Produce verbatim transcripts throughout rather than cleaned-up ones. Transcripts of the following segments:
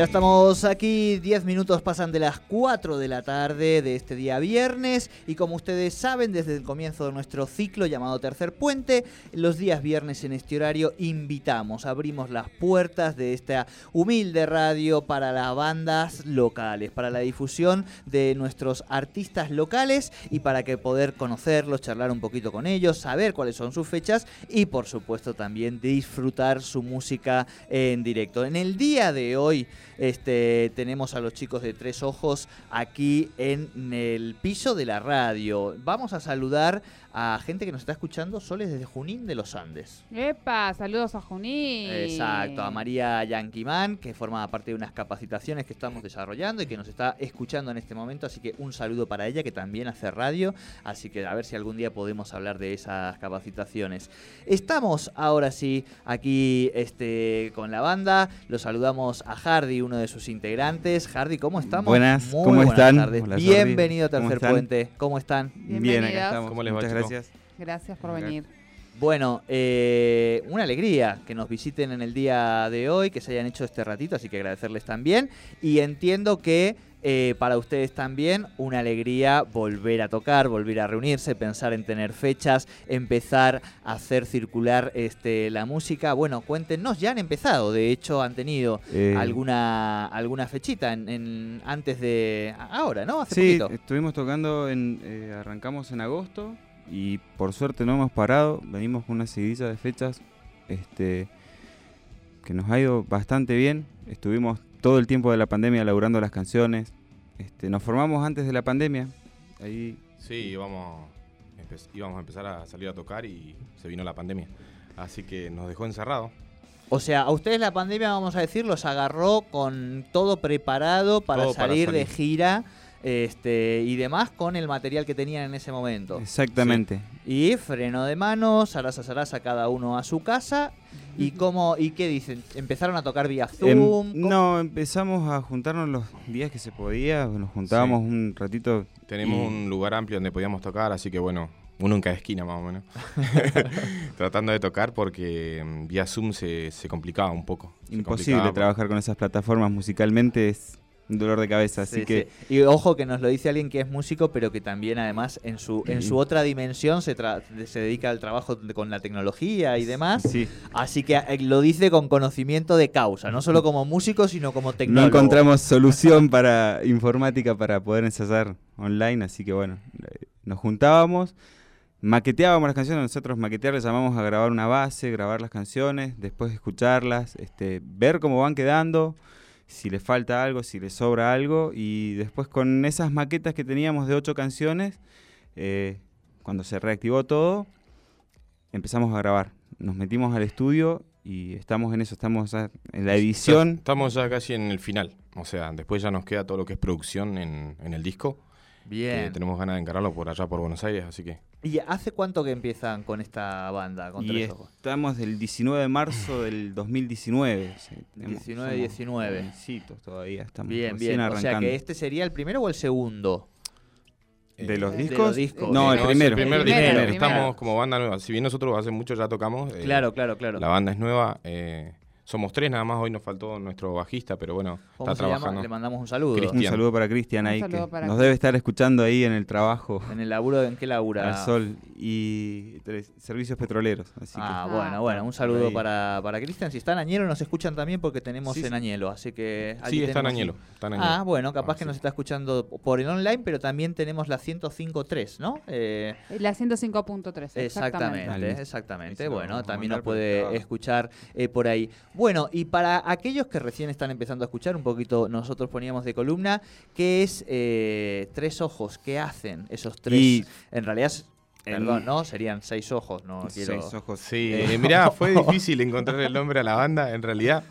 Ya estamos aquí, diez minutos pasan de las cuatro de la tarde de este día viernes y como ustedes saben, desde el comienzo de nuestro ciclo llamado Tercer Puente, los días viernes en este horario invitamos, abrimos las puertas de esta humilde radio para las bandas locales, para la difusión de nuestros artistas locales y para que poder conocerlos, charlar un poquito con ellos, saber cuáles son sus fechas y por supuesto también disfrutar su música en directo. En el día de hoy Este, tenemos a los chicos de Tres Ojos aquí en el piso de la radio. Vamos a saludar a gente que nos está escuchando, Soles desde Junín de los Andes. ¡Epa! ¡Saludos a Junín! Exacto, a María Yanquimán, que forma parte de unas capacitaciones que estamos desarrollando y que nos está escuchando en este momento, así que un saludo para ella, que también hace radio, así que a ver si algún día podemos hablar de esas capacitaciones. Estamos ahora sí aquí este, con la banda, los saludamos a Hardy, uno de sus integrantes. Hardy, ¿cómo estamos? Buenas, Muy ¿cómo buenas están? Tardes. Hola, bienvenido a Tercer ¿Cómo Puente. ¿Cómo están? Bien, acá estamos. ¿Cómo les va, chicos? Gracias. Gracias por okay. venir. Bueno, eh, una alegría que nos visiten en el día de hoy, que se hayan hecho este ratito, así que agradecerles también. Y entiendo que eh, para ustedes también una alegría volver a tocar, volver a reunirse, pensar en tener fechas, empezar a hacer circular este, la música. Bueno, cuéntenos, ya han empezado, de hecho han tenido eh, alguna alguna fechita en, en, antes de ahora, ¿no? Hace sí, poquito. Estuvimos tocando, en, eh, arrancamos en agosto. Y por suerte no hemos parado, venimos con una seguidilla de fechas este, que nos ha ido bastante bien. Estuvimos todo el tiempo de la pandemia laburando las canciones. Este, nos formamos antes de la pandemia. Ahí sí, íbamos, empe- íbamos a empezar a salir a tocar y se vino la pandemia. Así que nos dejó encerrados. O sea, a ustedes la pandemia, vamos a decir, los agarró con todo preparado para, todo salir, para salir de gira. Este, y demás con el material que tenían en ese momento. Exactamente. Sí. Y freno de mano, zaraza, zaraza, cada uno a su casa. ¿Y cómo, y qué dicen? ¿Empezaron a tocar vía Zoom? Em, no, empezamos a juntarnos los días que se podía, nos juntábamos sí. un ratito. Tenemos y... un lugar amplio donde podíamos tocar, así que bueno, uno en cada esquina más o menos. Tratando de tocar porque vía Zoom se, se complicaba un poco. Imposible complicaba trabajar por... con esas plataformas musicalmente, es... un dolor de cabeza, así sí, que... Sí. Y ojo que nos lo dice alguien que es músico, pero que también además en su en su otra dimensión se, tra- se dedica al trabajo con la tecnología y demás. Sí. Así que lo dice con conocimiento de causa, no solo como músico, sino como tecnólogo. No encontramos solución para informática para poder ensayar online, así que bueno, nos juntábamos, maqueteábamos las canciones, nosotros maquetear le llamamos a grabar una base, grabar las canciones, después escucharlas, este, ver cómo van quedando... si le falta algo, si le sobra algo, y después con esas maquetas que teníamos de ocho canciones, eh, cuando se reactivó todo, empezamos a grabar. Nos metimos al estudio y estamos en eso, estamos ya en la edición. Estamos ya casi en el final, o sea, después ya nos queda todo lo que es producción en, en el disco. Bien. Eh, tenemos ganas de encararlo por allá, por Buenos Aires, así que... ¿Y hace cuánto que empiezan con esta banda, con Tres Ojos? Estamos del diecinueve de marzo del dos mil diecinueve. diecinueve diecinueve. Sí, todavía estamos. Bien, bien. Arrancando. O sea que este sería el primero o el segundo. ¿De los discos? De los discos. No, el, no primero. El, primer el primero. Primero. Estamos como banda nueva. Si bien nosotros hace mucho ya tocamos. Eh, claro, claro, claro. La banda es nueva. Eh, somos tres, nada más. Hoy nos faltó nuestro bajista, pero bueno, está trabajando. Llama? Le mandamos un saludo. Cristian. Un saludo para Cristian ahí, que para nos debe estar escuchando ahí en el trabajo. ¿En el laburo? ¿En qué labura? Al sol y tres, servicios petroleros. Así ah, que... bueno, bueno, un saludo ahí para, para Cristian. Si están en Añelo, nos escuchan también porque tenemos sí, en Añelo, así que... Sí, están en Añelo, están Añelo. Ah, bueno, capaz ah, que sí. nos está escuchando por el online, pero también tenemos la ciento cinco punto tres, ¿no? Eh, la ciento cinco punto tres, exactamente. Exactamente, exactamente. Bueno, nos también nos puede escuchar eh, por ahí. Bueno, y para aquellos que recién están empezando a escuchar, un poquito nosotros poníamos de columna, ¿qué es eh, Tres Ojos? ¿Qué hacen esos tres? Y en realidad, el, perdón, ¿no? Serían seis ojos, no quiero... Seis ojos, sí. Eh, mirá, fue difícil encontrar el nombre a la banda, en realidad.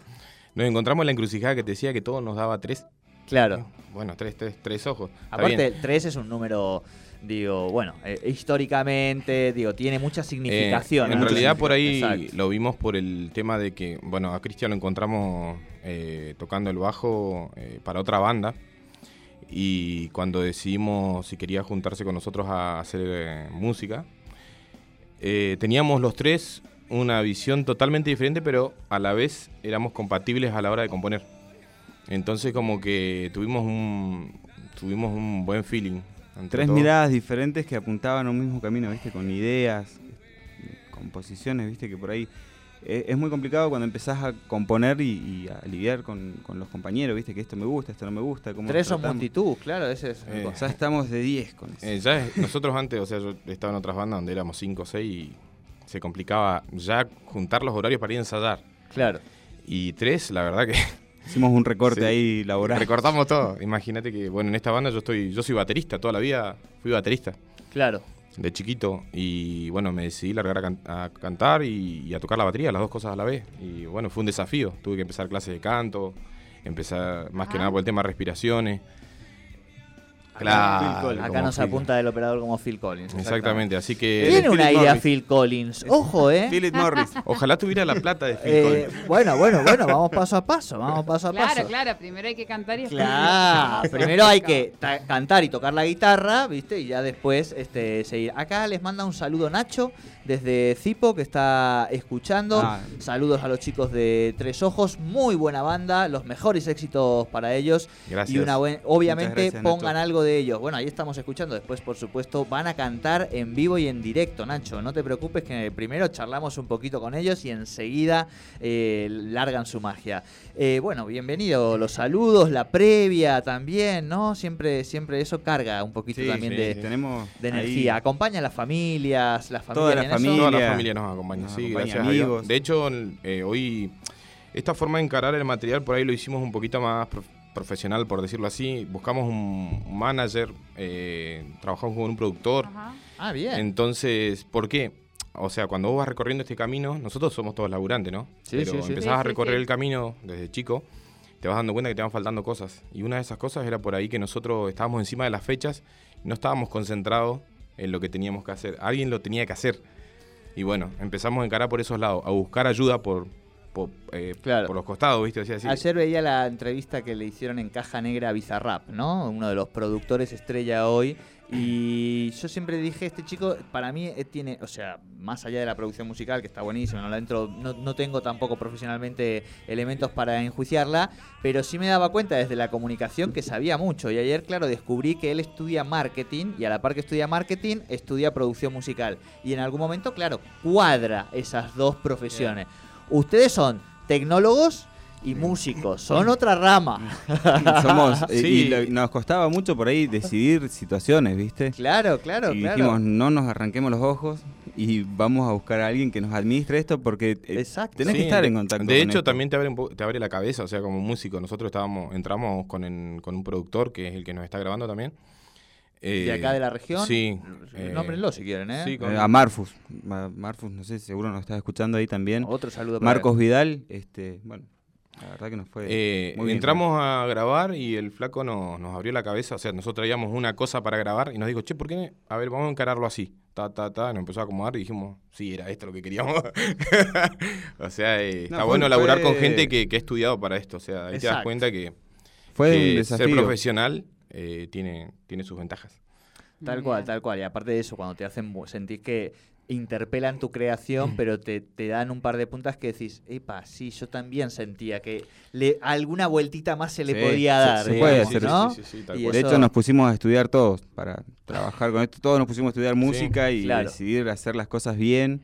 Nos encontramos en la encrucijada que te decía que todo nos daba tres. Claro. Bueno, tres, tres, tres ojos. Aparte, tres es un número... Digo, bueno, eh, históricamente, digo, tiene mucha significación. Eh, en ¿no? realidad por ahí Exacto. lo vimos por el tema de que, bueno, a Cristian lo encontramos eh, tocando el bajo eh, para otra banda y cuando decidimos si quería juntarse con nosotros a hacer eh, música, eh, teníamos los tres una visión totalmente diferente, pero a la vez éramos compatibles a la hora de componer. Entonces como que tuvimos un, tuvimos un buen feeling. Tres todo. Miradas diferentes que apuntaban a un mismo camino, ¿viste? Con ideas, composiciones, ¿viste? Que por ahí es, es muy complicado cuando empezás a componer y, y a lidiar con, con los compañeros, ¿viste? Que esto me gusta, esto no me gusta. ¿Cómo Tres o multitud, claro, ese es. Eh, ya estamos de diez con eso. Eh, ya es, nosotros antes, o sea, yo estaba en otras bandas donde éramos cinco o seis y se complicaba ya juntar los horarios para ir a ensayar. Claro. Y tres, la verdad que... Hicimos un recorte sí, ahí laboral. Recortamos todo. Imagínate que, bueno, en esta banda yo estoy yo soy baterista, toda la vida fui baterista. Claro. De chiquito. Y bueno, me decidí largar a, can- a cantar y, y a tocar la batería, las dos cosas a la vez. Y bueno, fue un desafío. Tuve que empezar clases de canto, empezar más ah. que nada por el tema de respiraciones. Claro, acá nos Phil. apunta del operador como Phil Collins. Exactamente, así que... Tiene una idea Phil Collins, ojo, eh. Philip Morris. Ojalá tuviera la plata de Phil eh, Collins. Bueno, bueno, bueno, vamos paso a paso, vamos paso a claro, paso. Claro, claro, primero hay que cantar y... Claro, primero hay que ta- cantar y tocar la guitarra, ¿viste? Y ya después este, seguir. Acá les manda un saludo Nacho, desde Zipo, que está escuchando. Ah. Saludos a los chicos de Tres Ojos, muy buena banda, los mejores éxitos para ellos. Gracias. Y una buen... obviamente gracias, pongan Nacho. Algo de... de ellos. Bueno, ahí estamos escuchando. Después, por supuesto, van a cantar en vivo y en directo, Nacho. No te preocupes que primero charlamos un poquito con ellos y enseguida eh, largan su magia. Eh, bueno, bienvenido. Los saludos, la previa también, ¿no? Siempre siempre eso carga un poquito sí, también sí, de, sí. Tenemos de energía. Ahí. Acompaña a las familias, las familias. Toda la familia. Toda la familia nos acompaña. Nos sí, acompaña gracias amigos. A Dios. De hecho, eh, hoy esta forma de encarar el material por ahí lo hicimos un poquito más prof- profesional, por decirlo así. Buscamos un manager, eh, trabajamos con un productor. Ajá. Ah, bien. Entonces, ¿por qué? O sea, cuando vos vas recorriendo este camino, nosotros somos todos laburantes, ¿no? Sí, pero sí, sí. empezás sí, a recorrer sí, sí. el camino desde chico, te vas dando cuenta que te van faltando cosas. Y una de esas cosas era por ahí que nosotros estábamos encima de las fechas, no estábamos concentrados en lo que teníamos que hacer. Alguien lo tenía que hacer. Y bueno, empezamos a encarar por esos lados, a buscar ayuda por... Por, eh, claro. por los costados, ¿viste? O sea, sí. Ayer veía la entrevista que le hicieron en Caja Negra a Bizarrap, ¿no? Uno de los productores estrella hoy. Y yo siempre dije, este chico para mí tiene, o sea, más allá de la producción musical, que está buenísima, no la entro, no, no tengo tampoco profesionalmente elementos para enjuiciarla, pero sí me daba cuenta desde la comunicación que sabía mucho. Y ayer, claro, descubrí que él estudia marketing y a la par que estudia marketing, estudia producción musical. Y en algún momento, claro, cuadra esas dos profesiones. Sí. Ustedes son tecnólogos y músicos, son otra rama. Somos, sí. y, y lo, nos costaba mucho por ahí decidir situaciones, ¿viste? Claro, claro, y dijimos, claro. no nos arranquemos los ojos y vamos a buscar a alguien que nos administre esto porque eh, tenés sí, que estar en contacto de con hecho, esto. También te abre, un po- te abre la cabeza, o sea, como músico. Nosotros estábamos entramos con, en, con un productor que es el que nos está grabando también. Eh, ¿De acá de la región? Sí. Eh, Nómbrenlo si quieren, ¿eh? Sí, con... A Marfus. A Marfus, no sé, seguro nos estás escuchando ahí también. Otro saludo para Marcos él. Vidal. Este, bueno, la verdad que nos fue eh, muy bien. Entramos a grabar y el flaco nos, nos abrió la cabeza. O sea, nosotros traíamos una cosa para grabar y nos dijo, che, ¿por qué? A ver, vamos a encararlo así. Ta, ta, ta. Nos empezó a acomodar y dijimos, sí, era esto lo que queríamos. O sea, eh, no, está fue, bueno laburar fue... con gente que, que ha estudiado para esto. O sea, ahí Exacto. te das cuenta que, fue que un desafío. Ser profesional... Eh, tiene, tiene sus ventajas. Tal cual, tal cual. Y aparte de eso, cuando te hacen sentir que interpelan tu creación, pero te, te dan un par de puntas que decís, epa, sí, yo también sentía que le, alguna vueltita más se le sí, podía dar. Se, se puede hacer, ¿no? Sí, sí, sí, tal cual. De hecho, nos pusimos a estudiar todos para trabajar con esto. Todos nos pusimos a estudiar música sí, y claro. decidir hacer las cosas bien.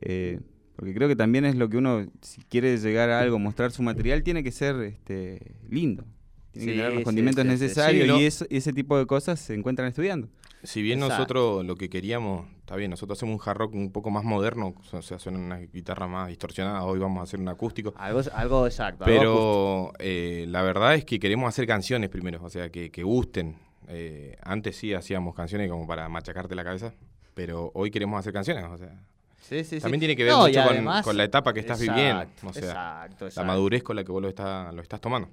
Eh, porque creo que también es lo que uno, si quiere llegar a algo, mostrar su material, tiene que ser este, lindo. Tienen sí, que tener los condimentos sí, sí, necesarios sí, sí, sí. y eso, ese tipo de cosas se encuentran estudiando. Si bien Exacto. nosotros lo que queríamos, está bien, nosotros hacemos un hard rock un poco más moderno, o sea, suenan unas guitarras más distorsionadas, hoy vamos a hacer un acústico. Algo, algo exacto. Pero algo eh, la verdad es que queremos hacer canciones primero, o sea, que, que gusten. Eh, antes sí hacíamos canciones como para machacarte la cabeza, pero hoy queremos hacer canciones, o sea... Sí, sí, También sí. tiene que ver no, mucho además, con, con la etapa que estás exacto, viviendo, o sea, exacto, exacto. la madurez con la que vos lo, está, lo estás tomando.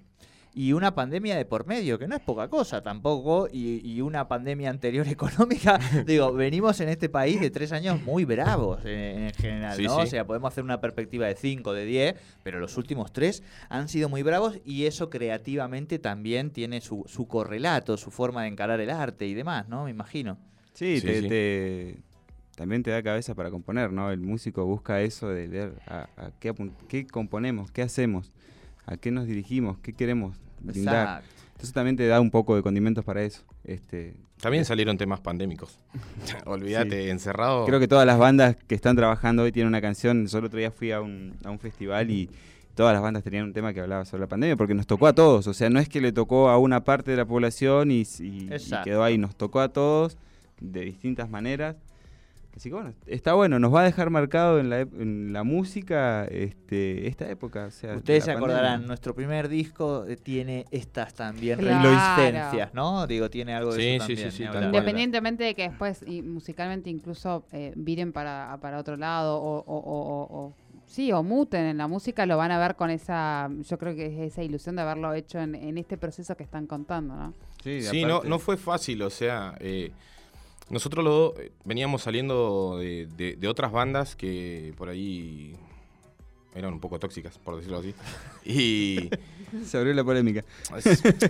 Y una pandemia de por medio, que no es poca cosa tampoco, y, y una pandemia anterior económica. Digo, venimos en este país de tres años muy bravos en, en general, sí, ¿no? Sí. O sea, podemos hacer una perspectiva de cinco, de diez, pero los últimos tres han sido muy bravos y eso creativamente también tiene su, su correlato, su forma de encarar el arte y demás, ¿no? Me imagino. Sí, sí, te, sí. te también te da cabeza para componer, ¿no? El músico busca eso de ver a, a qué, qué componemos, qué hacemos. a qué nos dirigimos, qué queremos brindar. Exacto. Entonces también te da un poco de condimentos para eso. Este, también salieron temas pandémicos. Olvídate, sí. Encerrado. Creo que todas las bandas que están trabajando hoy tienen una canción. Yo el otro día fui a un, a un festival y todas las bandas tenían un tema que hablaba sobre la pandemia, porque nos tocó a todos. O sea, no es que le tocó a una parte de la población y, y, y quedó ahí. Nos tocó a todos de distintas maneras. Así que bueno, está bueno, nos va a dejar marcado en la, en la música este, esta época. O sea, ustedes se acordarán, pandemia. Nuestro primer disco tiene estas también claro. reminiscencias, ¿no? Digo, tiene algo de sí, eso sí, también. Sí, sí, sí, independientemente de que después y musicalmente incluso eh, viren para, para otro lado o, o, o, o, o sí, o muten en la música, lo van a ver con esa, yo creo que es esa ilusión de haberlo hecho en, en este proceso que están contando, ¿no? Sí, sí no, no fue fácil, o sea... Eh, Nosotros los dos veníamos saliendo de, de, de otras bandas que por ahí eran un poco tóxicas, por decirlo así. Y se abrió la polémica.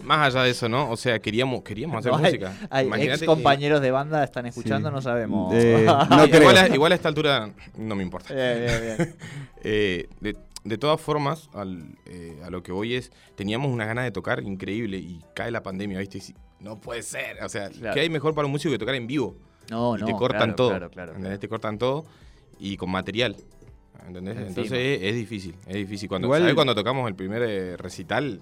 Más allá de eso, ¿no? O sea, queríamos queríamos hacer no, hay, música. Hay ex compañeros que... de banda están escuchando, sí. No sabemos. Eh, no igual, a, igual a esta altura no me importa. Bien, bien, bien. eh, de, de todas formas, al, eh, a lo que voy es, teníamos una ganas de tocar increíble y cae la pandemia, ¿viste? Y, no puede ser, o sea, claro. ¿Qué hay mejor para un músico que tocar en vivo? No, y no, te cortan claro, todo, claro, claro, ¿entendés? Claro. Te cortan todo y con material, ¿entendés? Encima. Entonces es, es difícil, es difícil. Cuando, igual, ¿sabés cuando tocamos el primer eh, recital?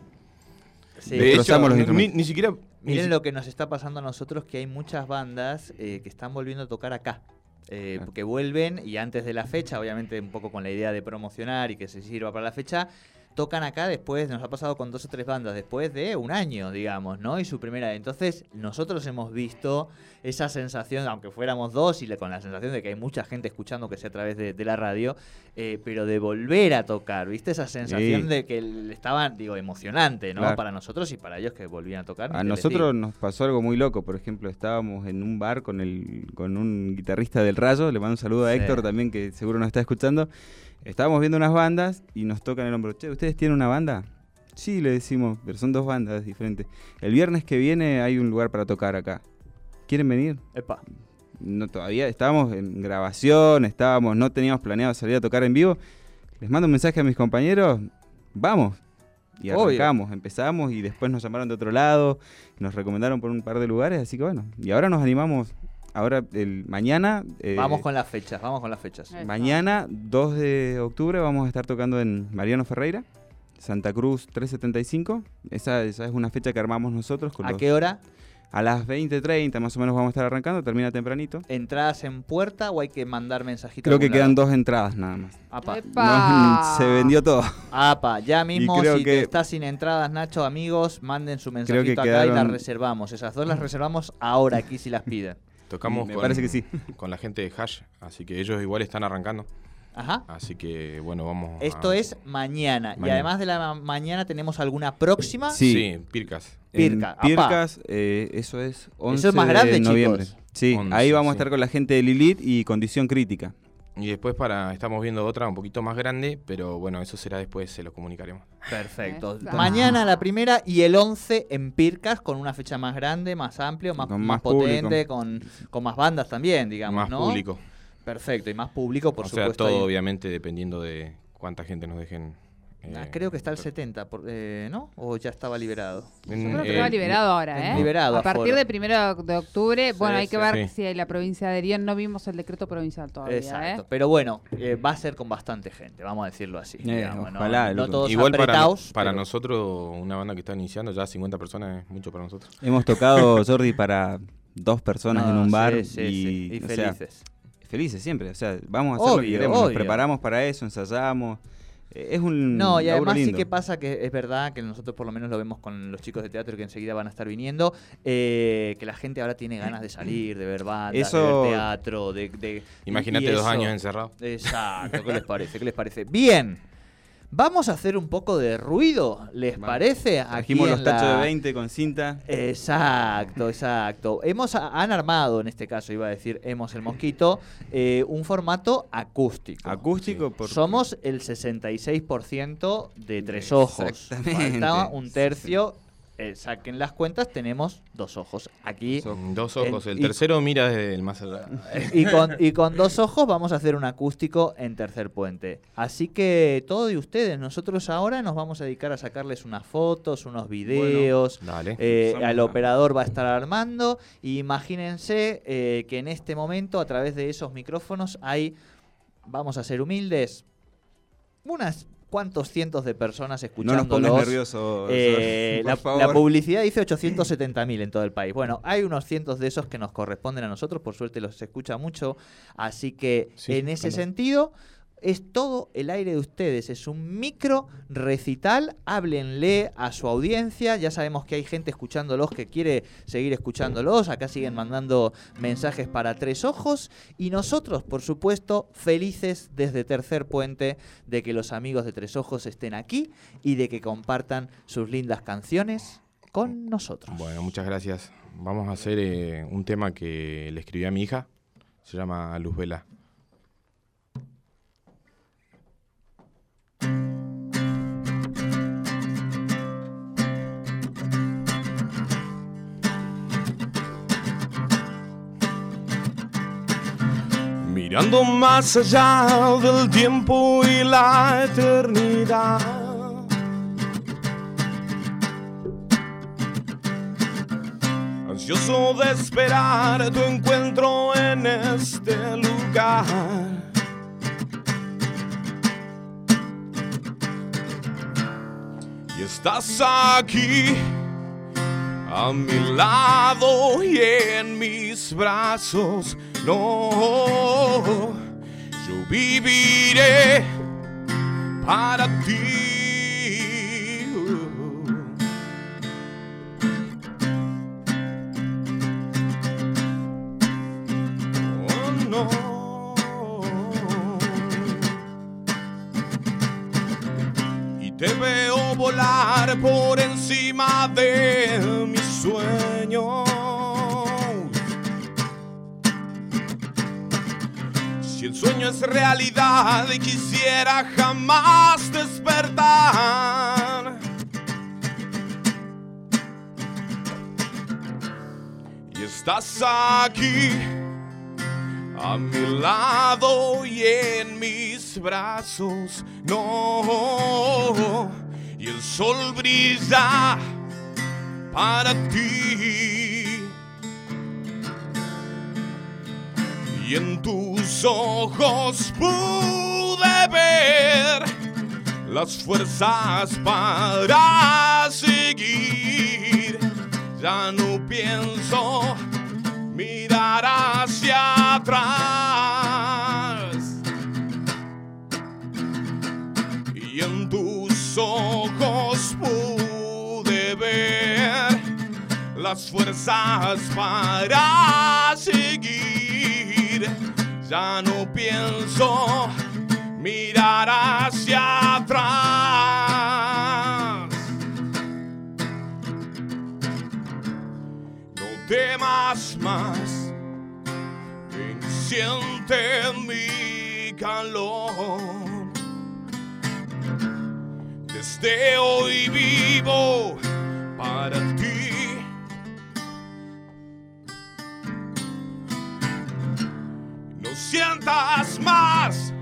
Sí. De hecho, los ni, ni siquiera... Miren ni lo que nos está pasando a nosotros, que hay muchas bandas eh, que están volviendo a tocar acá. Eh, claro. Que vuelven y antes de la fecha, obviamente un poco con la idea de promocionar y que se sirva para la fecha... tocan acá después, nos ha pasado con dos o tres bandas después de un año, digamos, ¿no? Y su primera, entonces nosotros hemos visto esa sensación, aunque fuéramos dos y con la sensación de que hay mucha gente escuchando que sea a través de, de la radio, eh, pero de volver a tocar, ¿viste? Esa sensación sí. de que estaban, digo, emocionante, ¿no? Claro. Para nosotros y para ellos que volvían a tocar. A nosotros nos pasó algo muy loco, por ejemplo, estábamos en un bar con, el, con un guitarrista del Rayo, le mando un saludo a sí. Héctor también, que seguro nos está escuchando. Estábamos viendo unas bandas y nos tocan el hombro. Che, ¿ustedes tienen una banda? Sí, le decimos, pero son dos bandas diferentes. El viernes que viene hay un lugar para tocar acá. ¿Quieren venir? Epa. No, todavía estábamos en grabación, estábamos, no teníamos planeado salir a tocar en vivo. Les mando un mensaje a mis compañeros. Vamos. Y arrancamos, obvio. Empezamos y después nos llamaron de otro lado. Nos recomendaron por un par de lugares, así que bueno. Y ahora nos animamos... Ahora, el mañana... Eh, vamos con las fechas, vamos con las fechas. Mañana, dos de octubre, vamos a estar tocando en Mariano Ferreira, Santa Cruz trescientos setenta y cinco. Esa, esa es una fecha que armamos nosotros. Con ¿A los, qué hora? A las veinte treinta más o menos vamos a estar arrancando, termina tempranito. ¿Entradas en puerta o hay que mandar mensajitos? Creo que lado? Quedan dos entradas nada más. Apa. Nos, se vendió todo. Apa, ya mismo si que... estás sin entradas, Nacho, amigos, manden su mensajito que acá quedaron... y las reservamos. Esas dos las reservamos ahora aquí si las piden. Tocamos Me con, parece que sí. con la gente de Hash, así que ellos igual están arrancando. Ajá. Así que, bueno, vamos Esto a... es mañana. mañana. Y además de la ma- mañana, ¿tenemos alguna próxima? Sí, sí Pircas. Pirca, Pircas, eh, eso es once eso es más grande, de noviembre. Chicos. Sí, once, ahí vamos sí. a estar con la gente de Lilith y Condición Crítica. Y después para estamos viendo otra un poquito más grande, pero bueno, eso será después, se los comunicaremos. Perfecto. Esta. Mañana la primera y el once en Pircas, con una fecha más grande, más amplio, más, con más, más potente, con, con más bandas también, digamos, más ¿no? Más público. Perfecto, y más público, por o supuesto. O sea, todo ahí. Obviamente dependiendo de cuánta gente nos dejen. Eh, ah, creo que está el setenta, por, eh, ¿no? ¿O ya estaba liberado? Yo creo que eh, estaba liberado ahora, ¿eh? Liberado. A partir del primero de octubre, sí, bueno, hay que sí, ver sí. si en la provincia de Río no vimos el decreto provincial todavía, exacto. ¿eh? Pero bueno, eh, va a ser con bastante gente, vamos a decirlo así. Eh, digamos, ojalá, ¿no? No todos igual para, para pero... nosotros, una banda que está iniciando, ya cincuenta personas es mucho para nosotros. Hemos tocado, Jordi, para dos personas no, en un bar sí, sí, y, sí. y felices. Sea, felices siempre, o sea, vamos a hacer lo que queremos, nos preparamos para eso, ensayamos... Es un no, y además sí que pasa que es verdad que nosotros por lo menos lo vemos con los chicos de teatro que enseguida van a estar viniendo, eh, que la gente ahora tiene ganas de salir, de ver bandas, eso... de ver teatro. De, de, Imagínate dos eso. años encerrado. Exacto, ¿qué les parece? ¿Qué les parece? Bien, vamos a hacer un poco de ruido, ¿les vamos. parece? Trajimos los tachos la... de veinte con cinta. Exacto, exacto. Hemos, han armado, en este caso iba a decir, hemos el mosquito, eh, un formato acústico. Acústico, sí. por... Somos el sesenta y seis por ciento de Tres Ojos. Exactamente. Faltaba un tercio. Sí, sí. eh, saquen las cuentas, tenemos dos ojos aquí. Son dos ojos, eh, el tercero y, mira desde el más allá. Y con, y con dos ojos vamos a hacer un acústico en Tercer Puente. Así que todo de ustedes, nosotros ahora nos vamos a dedicar a sacarles unas fotos, unos videos. Bueno, dale. Eh, al operador va a estar armando. Y imagínense eh, que en este momento, a través de esos micrófonos, hay, vamos a ser humildes, unas... ¿Cuántos cientos de personas escuchándolos? No nos pongas nerviosos, eh, la, la publicidad dice ochocientos setenta mil en todo el país. Bueno, hay unos cientos de esos que nos corresponden a nosotros. Por suerte los escucha mucho. Así que sí, en ese claro. sentido, es todo el aire de ustedes. Es un micro recital. Háblenle a su audiencia. Ya sabemos que hay gente escuchándolos que quiere seguir escuchándolos. Acá siguen mandando mensajes para Tres Ojos. Y nosotros, por supuesto, felices desde Tercer Puente de que los amigos de Tres Ojos estén aquí y de que compartan sus lindas canciones con nosotros. Bueno, muchas gracias. Vamos a hacer eh, un tema que le escribí a mi hija. Se llama Luz Vela. Mirando más allá del tiempo y la eternidad, ansioso de esperar tu encuentro en este lugar. Y estás aquí, a mi lado y en mis brazos. No, yo viviré para ti. Oh, no. Y te veo volar por encima de mis sueños. Si el sueño es realidad y quisiera jamás despertar, y estás aquí, a mi lado y en mis brazos, no, y el sol brilla para ti. Y en tus ojos pude ver las fuerzas para seguir. Ya no pienso mirar hacia atrás. Y en tus ojos pude ver las fuerzas para seguir. Ya no pienso mirar hacia atrás. No temas más, ven, siente mi calor. Desde hoy vivo para ti. Sientas más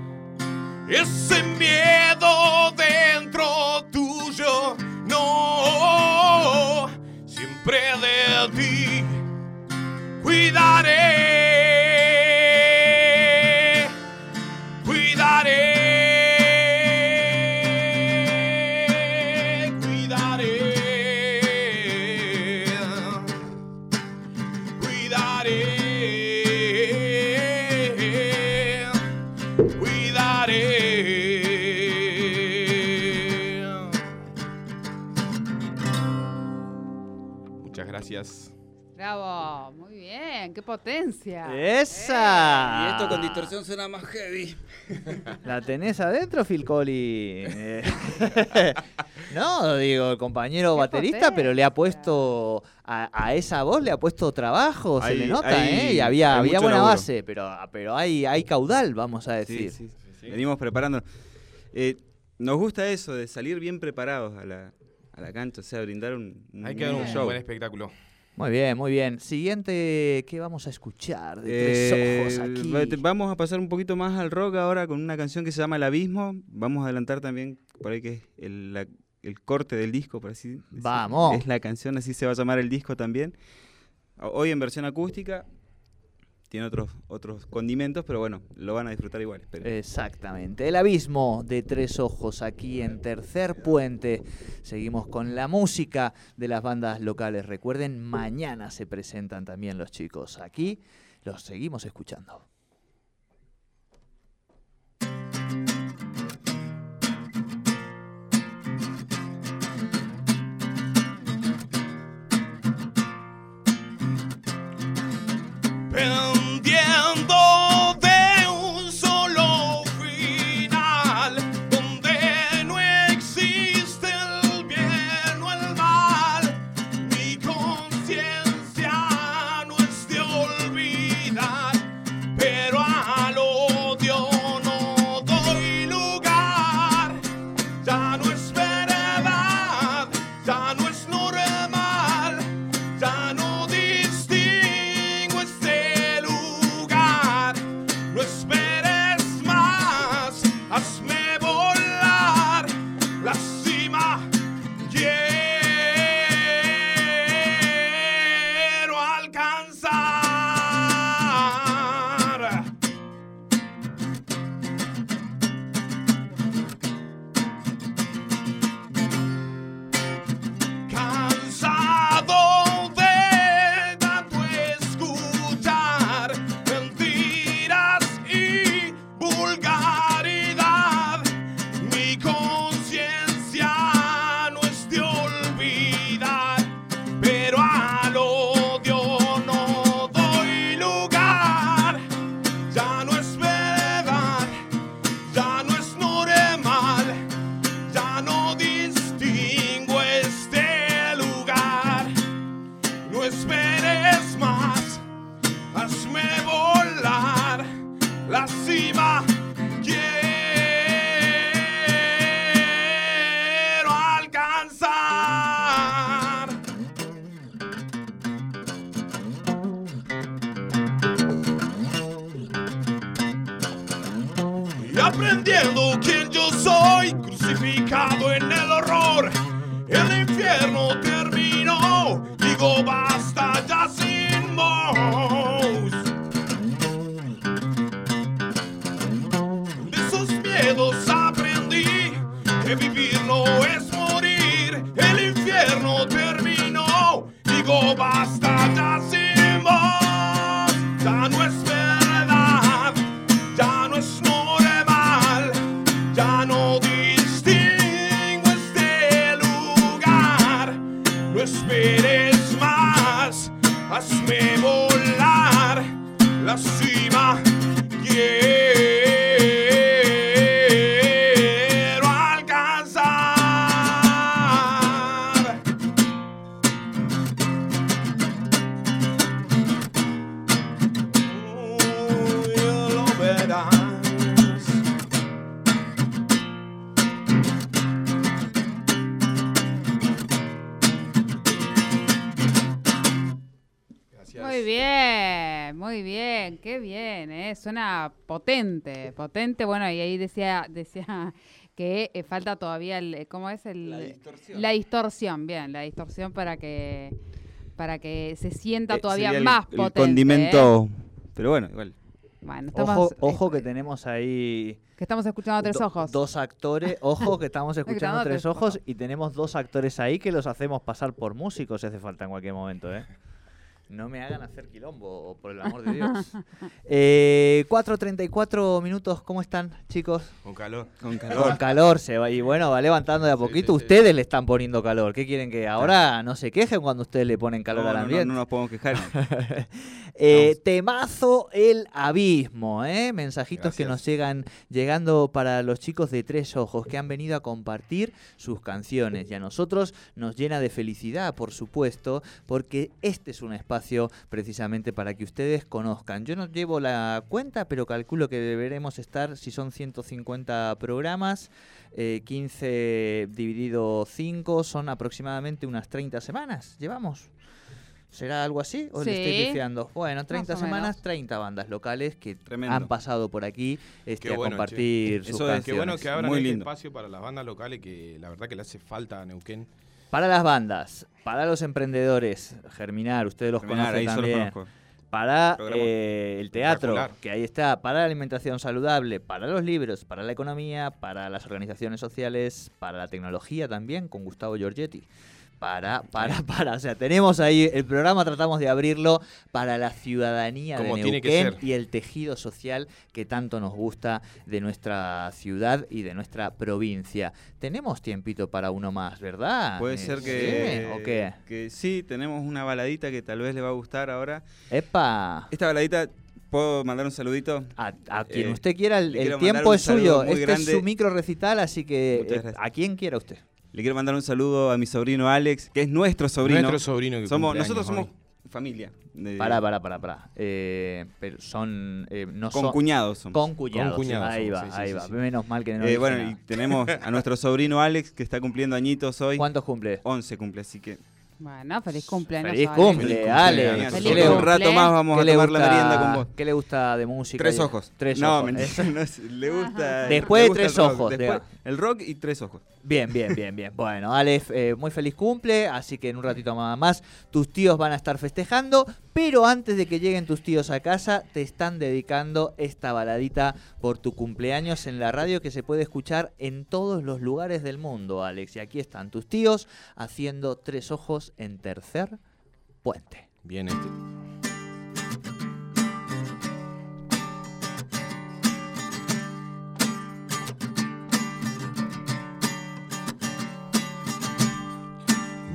ese miedo dentro tuyo, no, siempre de ti cuidaré, cuidaré, cuidaré, cuidaré. Gracias. Bravo, muy bien, qué potencia. ¡Esa! Eh, y esto con distorsión suena más heavy. ¿La tenés adentro, Phil Collins? No, digo, el compañero qué baterista, potencia. Pero le ha puesto a, a esa voz, le ha puesto trabajo, ahí, se le nota, ahí, ¿eh? Y había, había buena laburo. Base, pero, pero hay, hay caudal, vamos a decir. Sí, sí, sí, sí. Venimos preparándonos. Eh, nos gusta eso, de salir bien preparados a la... a la cancha, o sea, a brindar un, un, Hay que dar un show. Buen espectáculo. Muy bien, muy bien. Siguiente, ¿qué vamos a escuchar de Tres Ojos aquí? Vamos a pasar un poquito más al rock ahora con una canción que se llama El Abismo. Vamos a adelantar también, por ahí que es el, la, el corte del disco, por así decirlo. ¡Vamos! Es la canción, así se va a llamar el disco también. Hoy en versión acústica, tiene otros, otros condimentos, pero bueno, lo van a disfrutar igual. Esperen. Exactamente. El Abismo de Tres Ojos aquí en Tercer Puente. Seguimos con la música de las bandas locales. Recuerden, mañana se presentan también los chicos. Aquí los seguimos escuchando. Pero aprendiendo quién yo soy, crucificado en el horror, el infierno terminó, digo basta ya sin más de esos miedos. Aprendí que vivir no es morir, el infierno terminó, digo basta ya sin más, ya no es verdad, ya no es no. Ya no distingo este lugar, no esperes más, hazme volar la cima, quiero alcanzar. Uy, lo verás. Muy bien, muy bien, qué bien, ¿eh? Suena potente, potente. Bueno, y ahí decía decía que eh, falta todavía, el ¿cómo es? El, la distorsión. La distorsión, bien, la distorsión para que para que se sienta todavía eh, más el, potente. El condimento, ¿eh? Pero bueno, igual. Bueno, estamos, ojo, ojo que tenemos ahí... Que estamos escuchando a Tres do, Ojos. Dos actores, ojo que estamos escuchando Tres Ojos y tenemos dos actores ahí que los hacemos pasar por músicos si hace falta en cualquier momento, ¿eh? No me hagan hacer quilombo, por el amor de Dios. eh, cuatro treinta y cuatro minutos, ¿cómo están, chicos? Con calor. Con calor. Con calor se va. Y bueno, va levantando de a poquito. Sí, sí, ustedes sí. Le están poniendo calor. ¿Qué quieren que ahora no se quejen cuando ustedes le ponen calor no, al ambiente? No, no, no nos podemos quejar. eh, temazo El Abismo, ¿eh? Mensajitos Gracias. Que nos llegan llegando para los chicos de Tres Ojos que han venido a compartir sus canciones. Y a nosotros nos llena de felicidad, por supuesto, porque este es un espacio espacio precisamente para que ustedes conozcan. Yo no llevo la cuenta, pero calculo que deberemos estar, si son ciento cincuenta programas, eh, quince dividido cinco, son aproximadamente unas treinta semanas, llevamos. ¿Será algo así o sí. le estoy pifiando? Bueno, treinta semanas, menos. treinta bandas locales que Tremendo. han pasado por aquí este, bueno, a compartir sus canciones. Qué bueno que abran el espacio para las bandas locales, que la verdad que le hace falta a Neuquén. Para las bandas, para los emprendedores, Germinar, ustedes los Germinar, conocen también. Para eh, el teatro, que ahí está, para la alimentación saludable, para los libros, para la economía, para las organizaciones sociales, para la tecnología también, con Gustavo Giorgetti. Para, para, para. O sea, tenemos ahí el programa, tratamos de abrirlo para la ciudadanía Como de Neuquén y el tejido social que tanto nos gusta de nuestra ciudad y de nuestra provincia. Tenemos tiempito para uno más, ¿verdad? Puede eh, ser que, ¿sí? ¿O qué? Que sí, tenemos una baladita que tal vez le va a gustar ahora. ¡Epa! Esta baladita... ¿Puedo mandar un saludito? A, a quien eh, usted quiera, el, el tiempo es suyo. Este grande. Es su micro recital, así que eh, a quien quiera usted. Le quiero mandar un saludo a mi sobrino Alex, que es nuestro sobrino. Nuestro sobrino que somos, Nosotros somos hoy. familia. De... Pará, pará, pará, pará. Eh, pero son, eh, no son... Con cuñados somos. Con cuñados. Con cuñados ahí somos. va, sí, ahí sí, va. Sí, sí. Menos mal que no eh, Bueno, nada. Y tenemos a nuestro sobrino Alex, que está cumpliendo añitos hoy. ¿Cuántos cumple? once cumple, así que... Bueno, feliz cumpleaños. Feliz cumple, Alex. Un rato más vamos a tomar gusta, la merienda con vos. ¿Qué le gusta de música? Tres Ojos. Tres no, ojos. Mentira, no es, le gusta. Después le gusta de Tres Ojos. Después, el rock y Tres Ojos. Bien, bien, bien, bien. Bueno, Alex, eh, muy feliz cumple, así que en un ratito más, más tus tíos van a estar festejando, pero antes de que lleguen tus tíos a casa, te están dedicando esta baladita por tu cumpleaños en la radio, que se puede escuchar en todos los lugares del mundo, Alex. Y aquí están tus tíos haciendo Tres Ojos en Tercer Puente. Viene.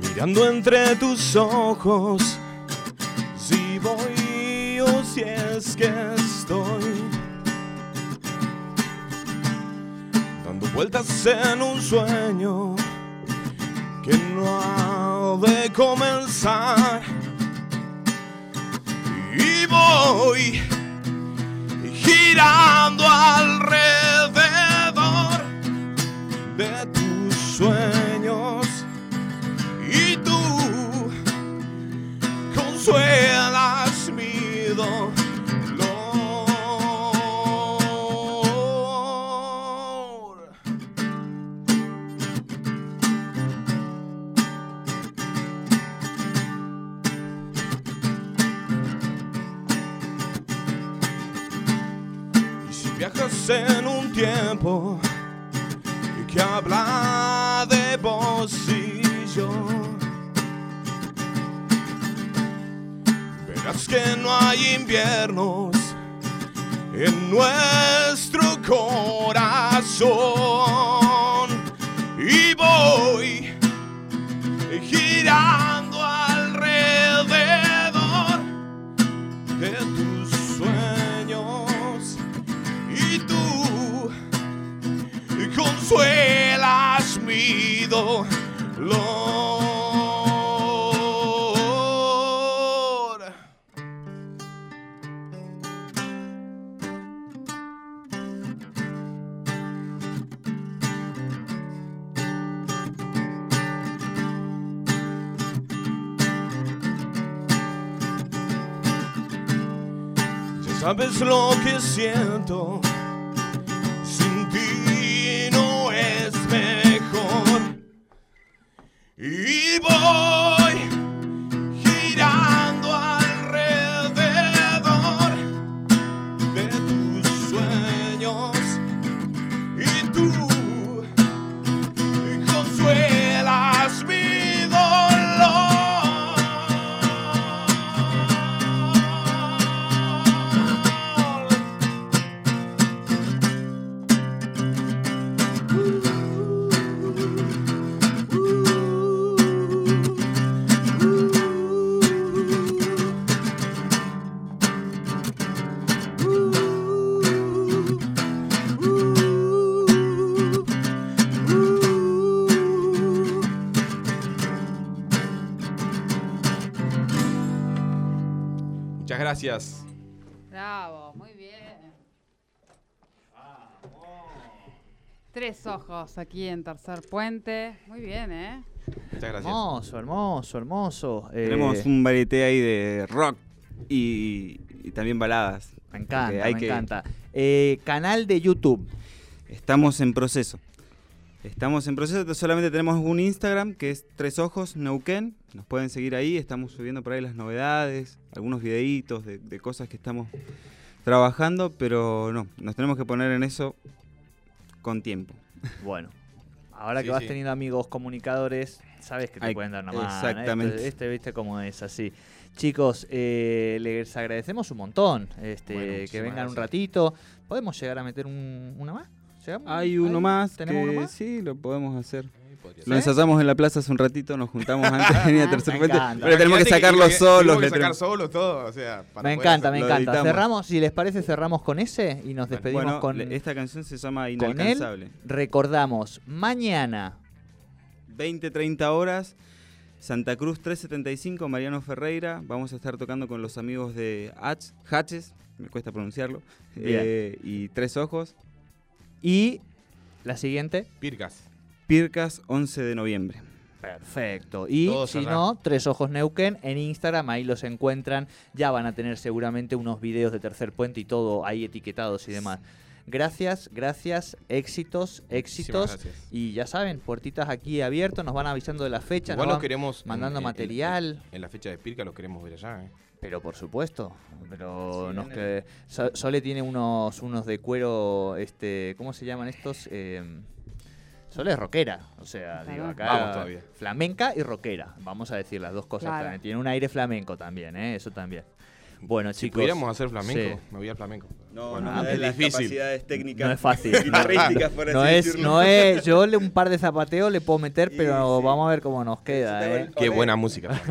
Mirando entre tus ojos, si voy o si es que estoy dando vueltas en un sueño que no ha de comenzar, y voy girando alrededor de tus sueños, y tú consuelas mi dolor. Viajas en un tiempo que habla de vos y yo, verás que no hay inviernos en nuestro corazón, y voy girando alrededor de tus sueños. Tú consuelas mi dolor. Ya sabes lo que siento. Y voy girando alrededor de tus sueños, y tú consuelas mi dolor. Ooh. Muchas gracias. Bravo, muy bien. Tres Ojos aquí en Tercer Puente. Muy bien, ¿eh? Muchas gracias. Hermoso, hermoso, hermoso. Eh, Tenemos un varieté ahí de rock y, y también baladas. Me encanta, eh, hay me que... encanta. Eh, canal de YouTube. Estamos en proceso. Estamos en proceso, solamente tenemos un Instagram que es Tres Ojos Neuquén. Nos pueden seguir ahí, estamos subiendo por ahí las novedades, algunos videitos de, de cosas que estamos trabajando, pero no, nos tenemos que poner en eso con tiempo. Bueno, ahora sí, que vas sí. teniendo amigos comunicadores, sabes que te Ay, pueden dar una mano. Exactamente. Este, este viste cómo es, así. Chicos, eh, les agradecemos un montón este, bueno, que vengan un ratito. ¿Podemos llegar a meter un, una más? ¿Llegamos? Hay uno ¿Hay? más. ¿Tenemos que uno más? Sí, lo podemos hacer. Sí, lo ensayamos en la plaza hace un ratito, nos juntamos antes de venir a Tercer Puente. Pero tenemos que sacarlo solos. Tenemos que sacar solos todo. O sea, para me encanta, hacer, me encanta. Cerramos, si les parece, cerramos con ese y nos despedimos bueno, con... Esta canción se llama Inalcanzable. Con él recordamos, mañana. veinte, treinta horas, Santa Cruz trescientos setenta y cinco, Mariano Ferreira. Vamos a estar tocando con los amigos de Hatch, Hatches, me cuesta pronunciarlo, eh, y Tres Ojos. Y la siguiente. Pircas. Pircas, once de noviembre. Perfecto. Y Todos si no, Tres Ojos Neuquén en Instagram, ahí los encuentran. Ya van a tener seguramente unos videos de Tercer Puente y todo ahí etiquetados y demás. Gracias, gracias, éxitos, éxitos. Gracias. Y ya saben, puertitas aquí abiertas, nos van avisando de las fechas. Igual nos los queremos mandando en, material. En, en la fecha de Pircas los queremos ver allá, ¿eh? Pero por supuesto, pero sí, nos que el... Sole tiene unos unos de cuero, este, ¿cómo se llaman estos? Eh, Sole es rockera, o sea, claro. digo acá Vamos todavía. flamenca y rockera, vamos a decir las dos cosas claro. también. Tiene un aire flamenco también, ¿eh? Eso también. Bueno, si chicos, pudiéramos hacer flamenco, sí. me voy al flamenco. No, bueno, no, no es las difícil. capacidades técnicas. No es fácil. Guitarrísticas, no, por así no es, decirlo. No es, yo le, un par de zapateos le puedo meter, y, pero sí. vamos a ver cómo nos queda. Eh. Qué buena música.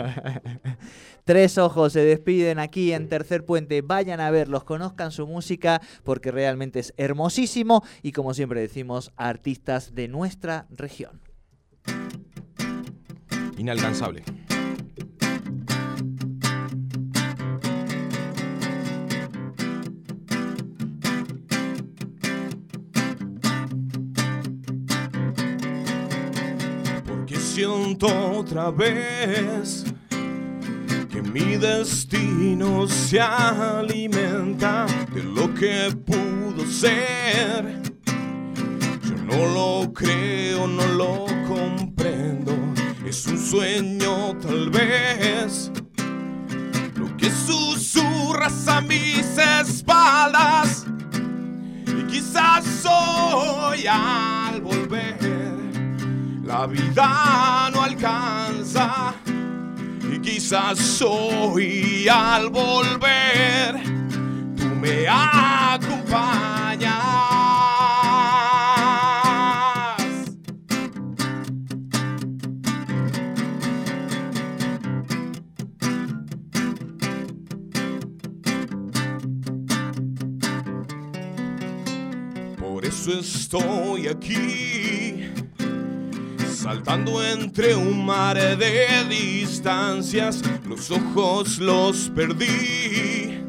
Tres Ojos se despiden aquí en Tercer Puente. Vayan a verlos, conozcan su música, porque realmente es hermosísimo. Y como siempre decimos, artistas de nuestra región. Inalcanzable. Siento otra vez que mi destino se alimenta de lo que pudo ser. Yo no lo creo, no lo comprendo. Es un sueño tal vez lo que susurras a mis espaldas. Y quizás hoy al volver la vida no alcanza, y quizás hoy al volver tú me acompañas. Por eso estoy aquí, saltando entre un mar de distancias. Los ojos los perdí,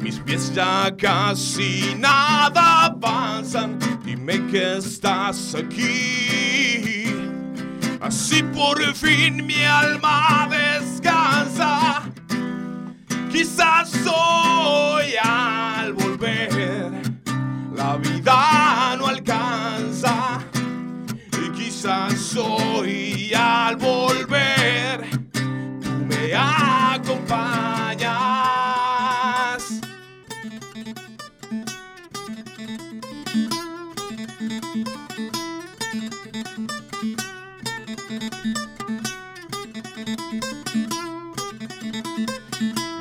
mis pies ya casi nada avanzan. Dime que estás aquí, así por fin mi alma descansa. Quizás hoy al volver la vida no alcanza, quizás hoy al volver tú me acompañas.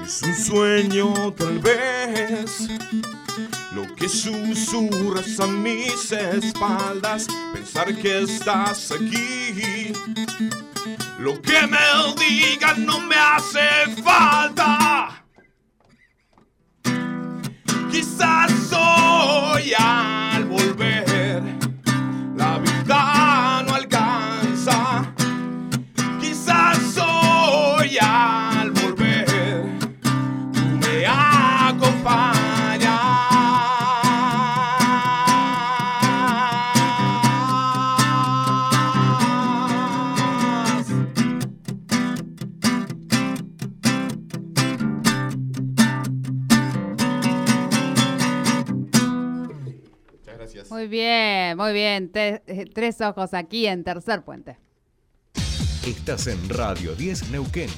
Es un sueño tal vez lo que susurras a mis espaldas, pensar que estás aquí. Lo que me digan no me hace falta. Quizás hoy al volver la vida no alcanza. Quizás hoy al volver ustedes. Muy bien, muy bien. Te, Tres Ojos aquí en Tercer Puente. Estás en Radio diez Neuquén.